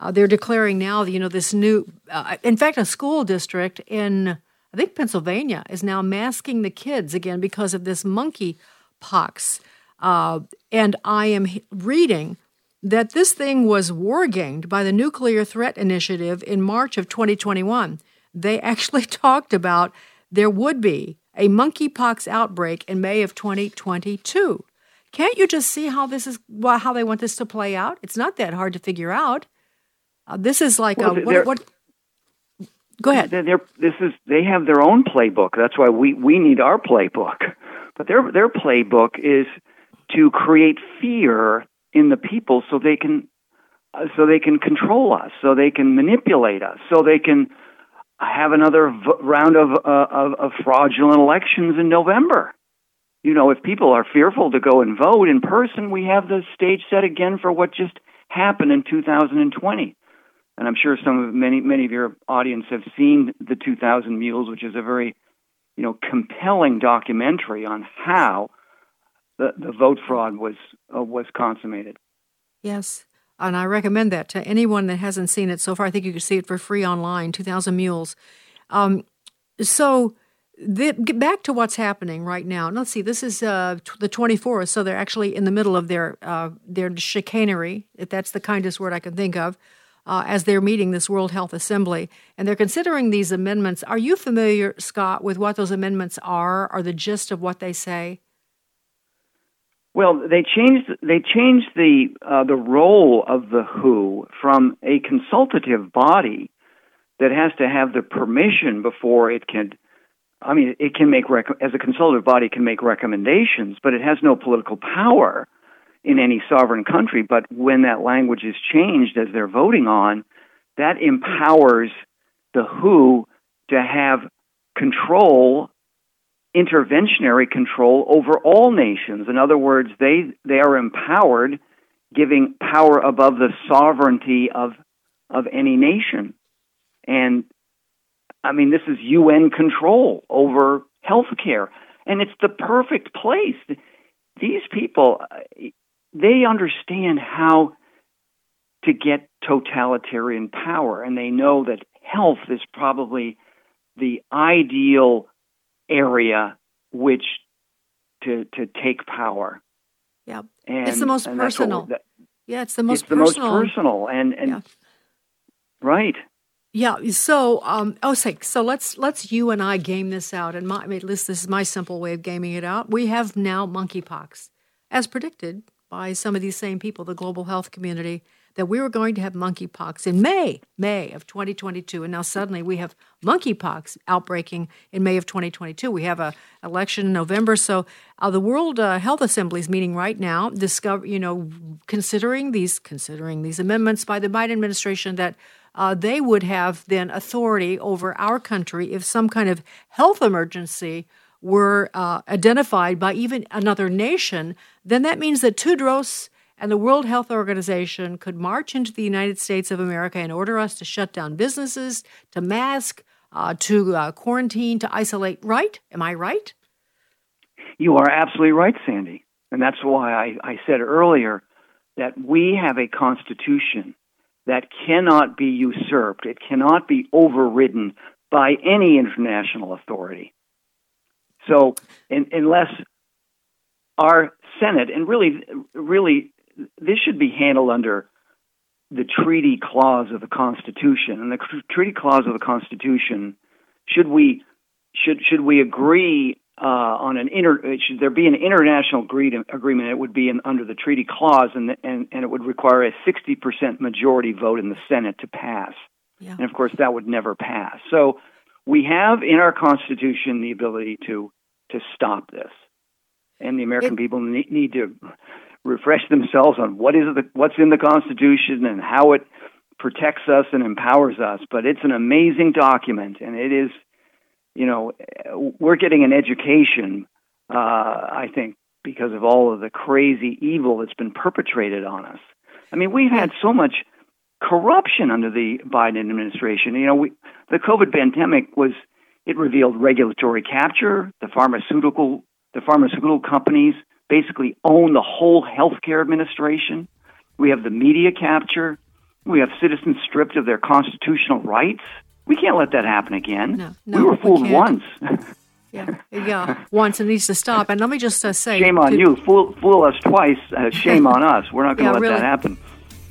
Uh, they're declaring now, you know, this new, uh, in fact, a school district in, I think, Pennsylvania is now masking the kids again because of this monkeypox. Uh, and I am reading that this thing was wargamed by the Nuclear Threat Initiative in March of twenty twenty-one. They actually talked about there would be a monkeypox outbreak in May of twenty twenty-two. Can't you just see how this is well, how they want this to play out? It's not that hard to figure out. Uh, this is like well, a what, what? Go ahead. They're, they're, this is they have their own playbook. That's why we, we need our playbook. But their their playbook is to create fear in the people so they can uh, so they can control us, so they can manipulate us, so they can have another v- round of, uh, of of fraudulent elections in November. You know, if people are fearful to go and vote in person, we have the stage set again for what just happened in two thousand twenty. And I'm sure some of many many of your audience have seen The two thousand Mules, which is a very, you know, compelling documentary on how the, the vote fraud was uh, was consummated. Yes. And I recommend that to anyone that hasn't seen it so far. I think you can see it for free online, two thousand Mules. Um, so the, get back to what's happening right now. And let's see, this is uh, the twenty-fourth, so they're actually in the middle of their uh, their chicanery, if that's the kindest word I can think of, uh, as they're meeting this World Health Assembly. And they're considering these amendments. Are you familiar, Scott, with what those amendments are or the gist of what they say? Well, they changed they changed the uh, the role of the W H O from a consultative body that has to have the permission before it can. I mean, it can make rec- as a consultative body it can make recommendations, but it has no political power in any sovereign country. But when that language is changed, as they're voting on, that empowers the W H O to have control. Interventionary control over all nations. In other words, they, they are empowered, giving power above the sovereignty of of any nation. And, I mean, this is U N control over healthcare. And it's the perfect place. These people, they understand how to get totalitarian power, and they know that health is probably the ideal area which to to take power. Yeah, and it's the most personal. That, yeah, it's the most it's personal. It's the most personal, and and yeah. Right. Yeah. So, um, oh, say, so let's let's you and I game this out. And my, I mean, this this is my simple way of gaming it out. We have now monkeypox, as predicted by some of these same people, the global health community, that we were going to have monkeypox in May, May of twenty twenty-two. And now suddenly we have monkeypox outbreaking in May of twenty twenty-two. We have an election in November. So uh, the World uh, Health Assembly is meeting right now, discover, you know, considering these considering these amendments by the Biden administration that uh, they would have then authority over our country if some kind of health emergency were uh, identified by even another nation. Then that means that Tedros and the World Health Organization could march into the United States of America and order us to shut down businesses, to mask, uh, to uh, quarantine, to isolate, right? Am I right? You are absolutely right, Sandy. And that's why I, I said earlier that we have a constitution that cannot be usurped. It cannot be overridden by any international authority. So in, unless our Senate, and really, really, this should be handled under the treaty clause of the Constitution. And the treaty clause of the Constitution, should we should should we agree uh, on an inter should there be an international agreed, agreement? It would be in, under the treaty clause, and, the, and and it would require a sixty percent majority vote in the Senate to pass. Yeah. And of course, that would never pass. So we have in our Constitution the ability to to stop this, and the American it, people need, need to refresh themselves on what is the what's in the Constitution and how it protects us and empowers us. But it's an amazing document, and it is, you know, we're getting an education, uh, I think, because of all of the crazy evil that's been perpetrated on us. I mean, we've had so much corruption under the Biden administration. You know, we, the COVID pandemic was, it revealed regulatory capture, the pharmaceutical The pharmaceutical companies basically own the whole healthcare administration. We have the media capture. We have citizens stripped of their constitutional rights. We can't let that happen again. No, no, we were fooled we once. yeah, yeah, once. It needs to stop. And let me just uh, say, shame on to, you. Fool, fool us twice. Uh, shame on us. We're not going to yeah, let really, that happen.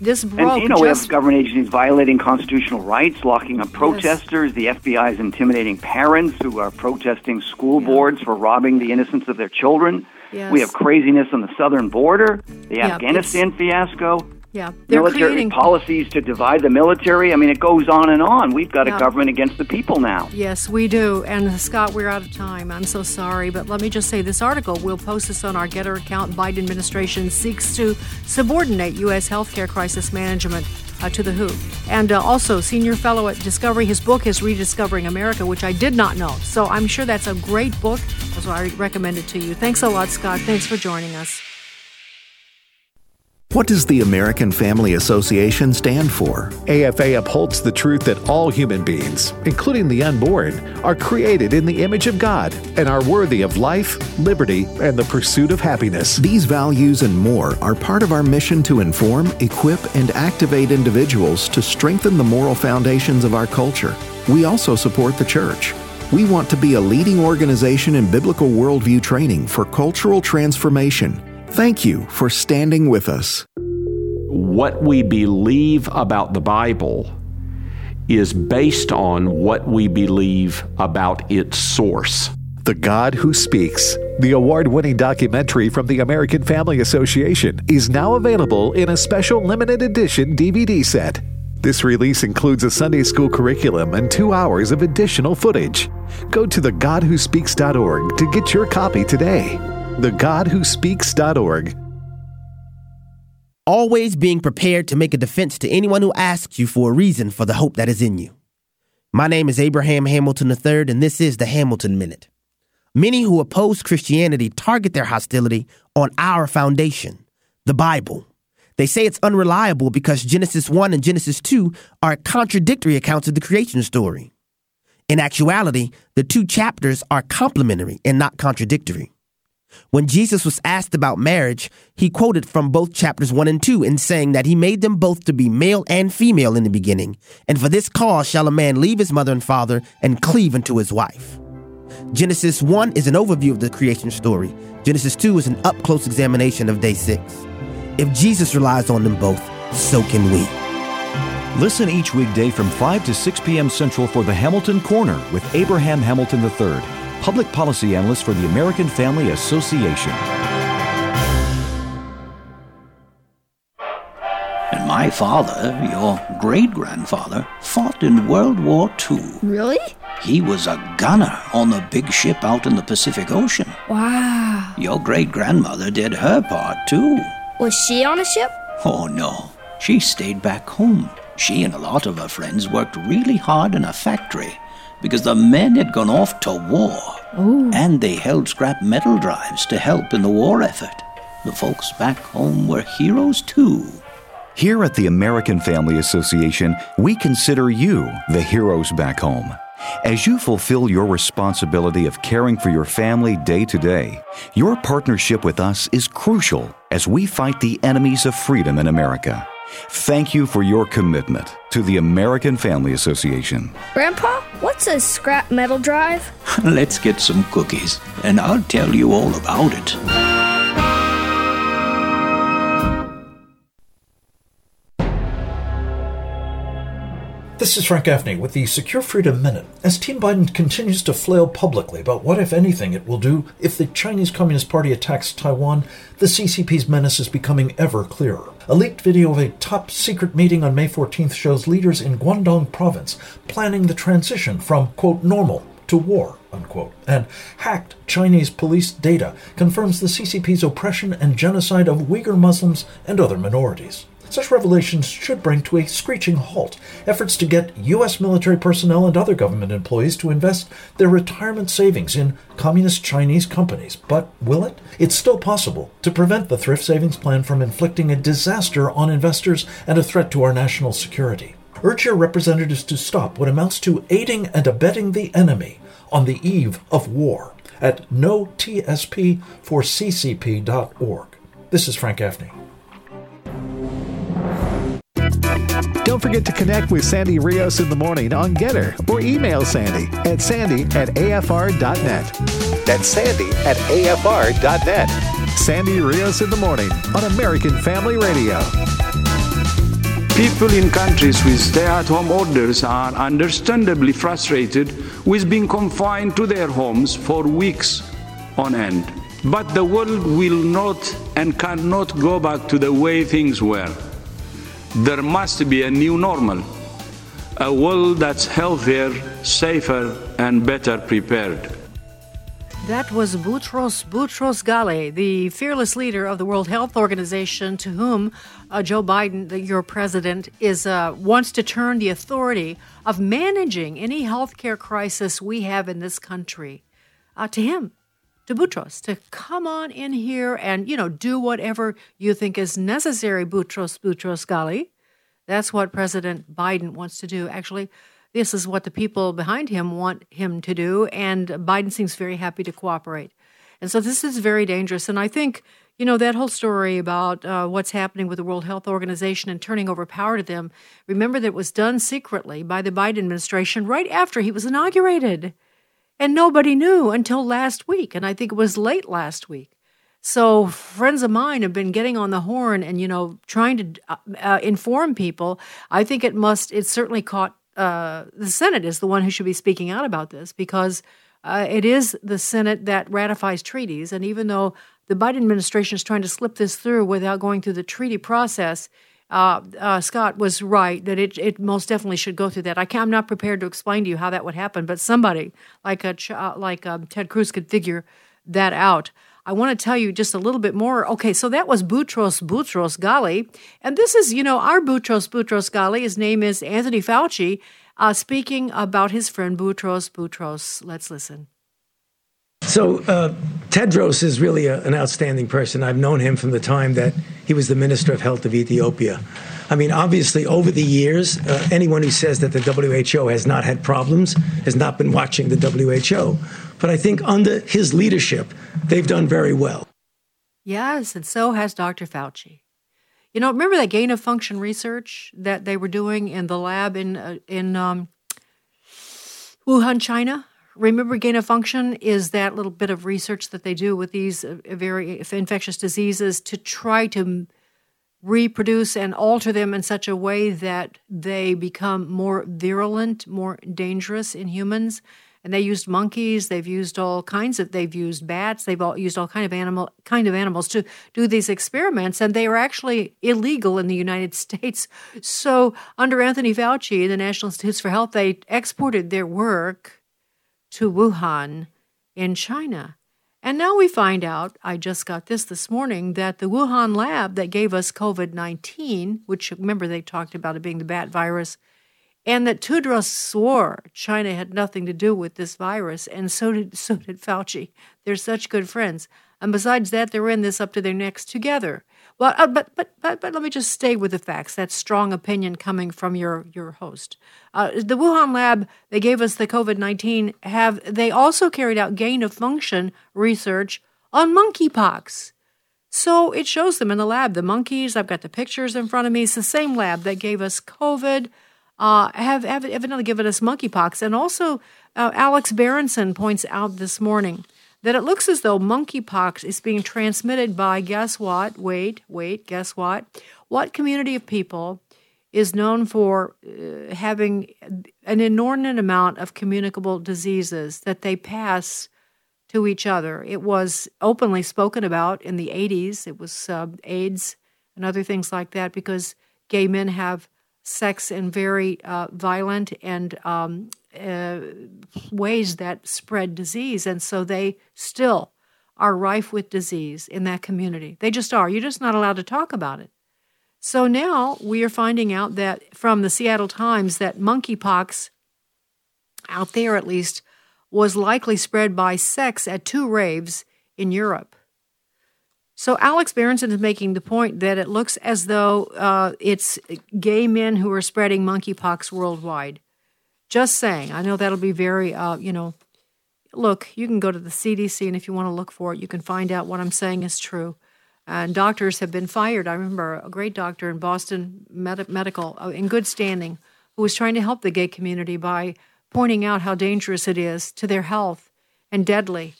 This broke. And, you know, just, we have government agencies violating constitutional rights, locking up protesters. Yes. The F B I is intimidating parents who are protesting school yeah. boards for robbing the innocence of their children. Yes. We have craziness on the southern border, the yeah, Afghanistan fiasco, yeah. military creating policies to divide the military. I mean, it goes on and on. We've got yeah. a government against the people now. Yes, we do. And, Scott, we're out of time. I'm so sorry. But let me just say this article, we'll post this on our Getter account. Biden administration seeks to subordinate U S healthcare crisis management uh, to the W H O. And uh, also senior fellow at Discovery. His book is Rediscovering America, which I did not know. So I'm sure that's a great book. That's why I recommend it to you. Thanks a lot, Scott. Thanks for joining us. What does the American Family Association stand for? A F A upholds the truth that all human beings, including the unborn, are created in the image of God and are worthy of life, liberty, and the pursuit of happiness. These values and more are part of our mission to inform, equip, and activate individuals to strengthen the moral foundations of our culture. We also support the church. We want to be a leading organization in biblical worldview training for cultural transformation. Thank you for standing with us. What we believe about the Bible is based on what we believe about its source. The God Who Speaks, the award-winning documentary from the American Family Association, is now available in a special limited edition D V D set. This release includes a Sunday school curriculum and two hours of additional footage. Go to the god who speaks dot org to get your copy today. the god who speaks dot org. Always being prepared to make a defense to anyone who asks you for a reason for the hope that is in you. My name is Abraham Hamilton the third, and this is the Hamilton Minute. Many who oppose Christianity target their hostility on our foundation, the Bible. They say it's unreliable because Genesis one and Genesis two are contradictory accounts of the creation story. In actuality, the two chapters are complementary and not contradictory. When Jesus was asked about marriage, he quoted from both chapters one and two in saying that he made them both to be male and female in the beginning, and for this cause shall a man leave his mother and father and cleave unto his wife. Genesis one is an overview of the creation story. Genesis two is an up-close examination of day six. If Jesus relies on them both, so can we. Listen each weekday from five to six p.m. Central for the Hamilton Corner with Abraham Hamilton the third. Public policy analyst for the American Family Association. And my father, your great-grandfather, fought in World War Two. Really? He was a gunner on the big ship out in the Pacific Ocean. Wow. Your great-grandmother did her part, too. Was she on a ship? Oh, no. She stayed back home. She and a lot of her friends worked really hard in a factory, because the men had gone off to war. Ooh. And they held scrap metal drives to help in the war effort. The folks back home were heroes too. Here at the American Family Association, we consider you the heroes back home. As you fulfill your responsibility of caring for your family day to day, your partnership with us is crucial as we fight the enemies of freedom in America. Thank you for your commitment to the American Family Association. Grandpa, what's a scrap metal drive? Let's get some cookies, and I'll tell you all about it. This is Frank Gaffney with the Secure Freedom Minute. As Team Biden continues to flail publicly about what, if anything, it will do if the Chinese Communist Party attacks Taiwan, the C C P's menace is becoming ever clearer. A leaked video of a top-secret meeting on May fourteenth shows leaders in Guangdong province planning the transition from, quote, normal to war, unquote. And hacked Chinese police data confirms the C C P's oppression and genocide of Uyghur Muslims and other minorities. Such revelations should bring to a screeching halt efforts to get U S military personnel and other government employees to invest their retirement savings in communist Chinese companies. But will it? It's still possible to prevent the Thrift Savings Plan from inflicting a disaster on investors and a threat to our national security. Urge your representatives to stop what amounts to aiding and abetting the enemy on the eve of war at no T S P for C C P dot org. This is Frank Gaffney. Don't forget to connect with Sandy Rios in the morning on Getter or email Sandy at sandy at a f r dot net. That's sandy at a f r dot net. Sandy Rios in the morning on American Family Radio. People in countries with stay-at-home orders are understandably frustrated with being confined to their homes for weeks on end. But the world will not and cannot go back to the way things were. There must be a new normal, a world that's healthier, safer, and better prepared. That was Boutros Boutros Ghali, the fearless leader of the World Health Organization, to whom uh, Joe Biden, the, your president, is uh, wants to turn the authority of managing any healthcare crisis we have in this country uh, to him, to Boutros, to come on in here and, you know, do whatever you think is necessary, Boutros Boutros Ghali. That's what President Biden wants to do. Actually, this is what the people behind him want him to do, and Biden seems very happy to cooperate. And so this is very dangerous. And I think, you know, that whole story about uh, what's happening with the World Health Organization and turning over power to them, remember that it was done secretly by the Biden administration right after he was inaugurated. And nobody knew until last week, and I think it was late last week. So friends of mine have been getting on the horn and, you know, trying to uh, uh, inform people. I think it must, it certainly caught, uh, the Senate is the one who should be speaking out about this, because uh, it is the Senate that ratifies treaties. And even though the Biden administration is trying to slip this through without going through the treaty process, uh, uh, Scott was right that it, it most definitely should go through that. I can't, I'm not prepared to explain to you how that would happen, but somebody like a ch- uh, like um, Ted Cruz could figure that out. I want to tell you just a little bit more. Okay, so that was Boutros Boutros Ghali. And this is, you know, our Boutros Boutros Ghali. His name is Anthony Fauci, uh, speaking about his friend Boutros Boutros. Let's listen. So uh, Tedros is really a, an outstanding person. I've known him from the time that he was the Minister of Health of Ethiopia. I mean, obviously, over the years, uh, anyone who says that the W H O has not had problems has not been watching the W H O. But I think under his leadership, they've done very well. Yes, and so has Doctor Fauci. You know, remember that gain-of-function research that they were doing in the lab in uh, in um, Wuhan, China? Remember, gain-of-function is that little bit of research that they do with these uh, very infectious diseases to try to reproduce and alter them in such a way that they become more virulent, more dangerous in humans. And they used monkeys. They've used all kinds of. They've used bats. They've all used all kind of animal kind of animals to do these experiments. And they are actually illegal in the United States. So under Anthony Fauci, the National Institutes for Health, they exported their work to Wuhan, in China. And now we find out. I just got this this morning that the Wuhan lab that gave us COVID nineteen, which remember they talked about it being the bat virus. And that Tedros swore China had nothing to do with this virus, and so did so did Fauci. They're such good friends. And besides that, they're in this up to their necks together. Well, uh, but, but but but let me just stay with the facts. That's strong opinion coming from your your host. Uh, the Wuhan lab, they gave us the COVID nineteen. Have they also carried out gain of function research on monkeypox? So it shows them in the lab. The monkeys. I've got the pictures in front of me. It's the same lab that gave us COVID. Uh, have, have evidently given us monkeypox. And also, uh, Alex Berenson points out this morning that it looks as though monkeypox is being transmitted by, guess what? Wait, wait, guess what? What community of people is known for uh, having an inordinate amount of communicable diseases that they pass to each other? It was openly spoken about in the eighties. It was uh, AIDS and other things like that, because gay men have sex in very uh, violent and um, uh, ways that spread disease. And so they still are rife with disease in that community. They just are. You're just not allowed to talk about it. So now we are finding out that from the Seattle Times that monkeypox, out there at least, was likely spread by sex at two raves in Europe. So Alex Berenson is making the point that it looks as though uh, it's gay men who are spreading monkeypox worldwide. Just saying. I know that'll be very, uh, you know, look, you can go to the C D C, and if you want to look for it, you can find out what I'm saying is true. And doctors have been fired. I remember a great doctor in Boston Med- Medical, uh, in good standing, who was trying to help the gay community by pointing out how dangerous it is to their health and deadly.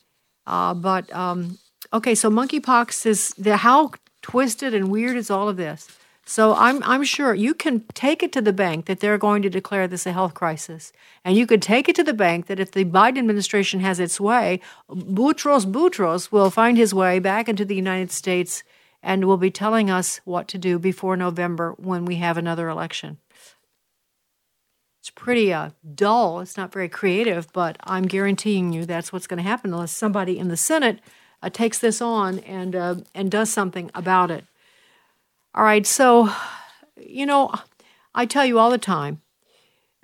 Uh, but... Um, Okay, so monkeypox is the how twisted and weird is all of this. So I'm I'm sure you can take it to the bank that they're going to declare this a health crisis, and you could take it to the bank that if the Biden administration has its way, Boutros Boutros will find his way back into the United States and will be telling us what to do before November when we have another election. It's pretty uh, dull. It's not very creative, but I'm guaranteeing you that's what's going to happen unless somebody in the Senate uh, takes this on and uh, and does something about it. All right, so, you know, I tell you all the time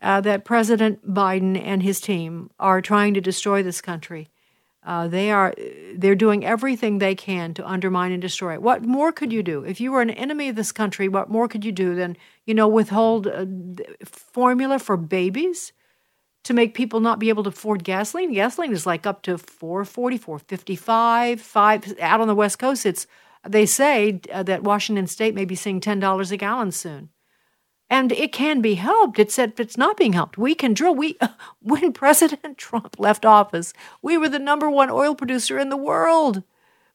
uh, that President Biden and his team are trying to destroy this country. Uh, they are they're doing everything they can to undermine and destroy it. What more could you do? If you were an enemy of this country, what more could you do than, you know, withhold uh, formula for babies to make people not be able to afford gasoline? Gasoline is like up to four forty, four fifty-five, five out on the West Coast. It's they say uh, that Washington State may be seeing ten dollars a gallon soon. And it can be helped. It's that it's not being helped. We can drill. We, when President Trump left office, we were the number one oil producer in the world.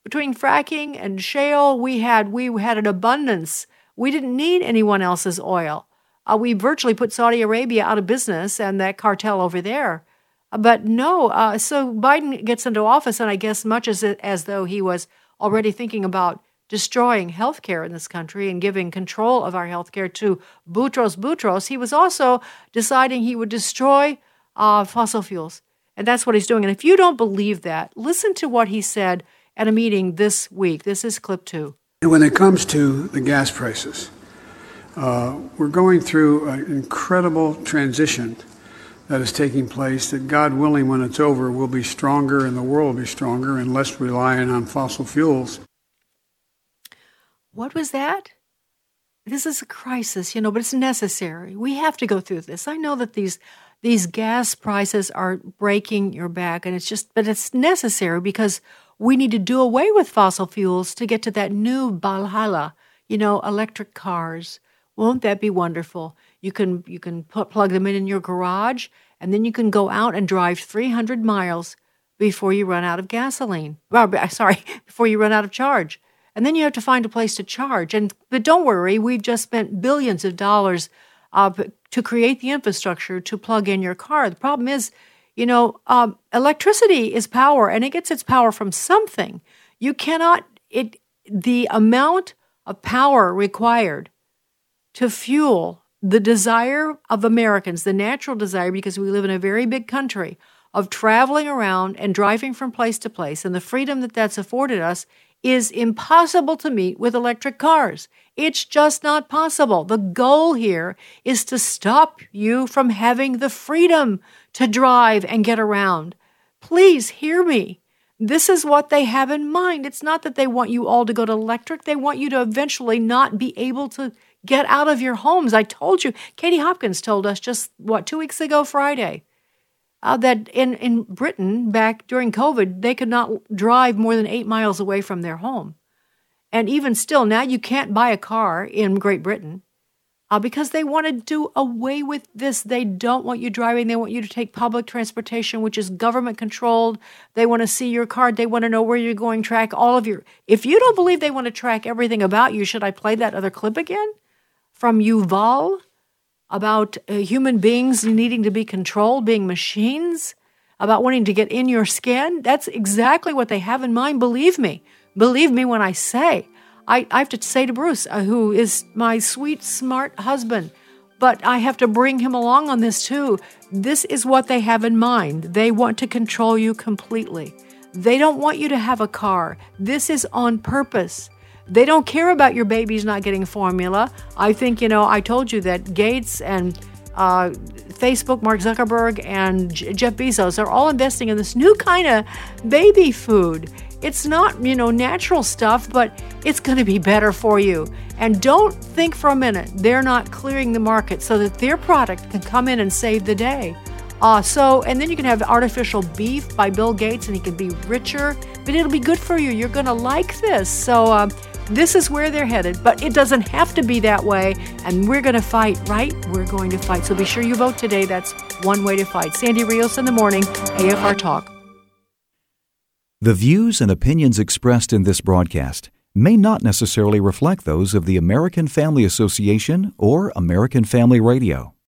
Between fracking and shale, we had we had an abundance. We didn't need anyone else's oil. Uh, we virtually put Saudi Arabia out of business and that cartel over there. But no, uh, so Biden gets into office, and I guess much as as though he was already thinking about destroying healthcare in this country and giving control of our healthcare to Boutros Boutros, he was also deciding he would destroy uh, fossil fuels. And that's what he's doing. And if you don't believe that, listen to what he said at a meeting this week. This is clip two. When it comes to the gas prices, uh, we're going through an incredible transition that is taking place that, God willing, when it's over, we'll be stronger and the world will be stronger and less reliant on fossil fuels. What was that? This is a crisis, you know, but it's necessary. We have to go through this. I know that these these gas prices are breaking your back, and it's just, but it's necessary because we need to do away with fossil fuels to get to that new Valhalla, you know, electric cars. Won't that be wonderful? You can you can put, plug them in in your garage, and then you can go out and drive three hundred miles before you run out of gasoline. Well, sorry, before you run out of charge. And then you have to find a place to charge. And but don't worry, we've just spent billions of dollars uh, to create the infrastructure to plug in your car. The problem is, you know, um, electricity is power, and it gets its power from something. You cannot it the amount of power required to fuel the desire of Americans, the natural desire, because we live in a very big country, of traveling around and driving from place to place, and the freedom that that's afforded us is impossible to meet with electric cars. It's just not possible. The goal here is to stop you from having the freedom to drive and get around. Please hear me. This is what they have in mind. It's not that they want you all to go to electric. They want you to eventually not be able to get out of your homes. I told you, Katie Hopkins told us just, what, two weeks ago Friday, Uh, that in, in Britain, back during COVID, they could not drive more than eight miles away from their home. And even still, now you can't buy a car in Great Britain uh, because they want to do away with this. They don't want you driving. They want you to take public transportation, which is government-controlled. They want to see your card. They want to know where you're going, track all of your... If you don't believe they want to track everything about you, should I play that other clip again from Yuval? About uh, human beings needing to be controlled, being machines, about wanting to get in your skin. That's exactly what they have in mind. Believe me. Believe me when I say. I, I have to say to Bruce, uh, who is my sweet, smart husband, but I have to bring him along on this too. This is what they have in mind. They want to control you completely. They don't want you to have a car. This is on purpose. They don't care about your babies not getting formula. I think, you know, I told you that Gates and uh, Facebook, Mark Zuckerberg, and J- Jeff Bezos are all investing in this new kind of baby food. It's not, you know, natural stuff, but it's going to be better for you. And don't think for a minute they're not clearing the market so that their product can come in and save the day. Uh, so, and then you can have artificial beef by Bill Gates, and he can be richer, but it'll be good for you. You're going to like this. So, um, this is where they're headed, but it doesn't have to be that way, and we're going to fight, right? We're going to fight. So be sure you vote today. That's one way to fight. Sandy Rios in the morning, A F R Talk. The views and opinions expressed in this broadcast may not necessarily reflect those of the American Family Association or American Family Radio.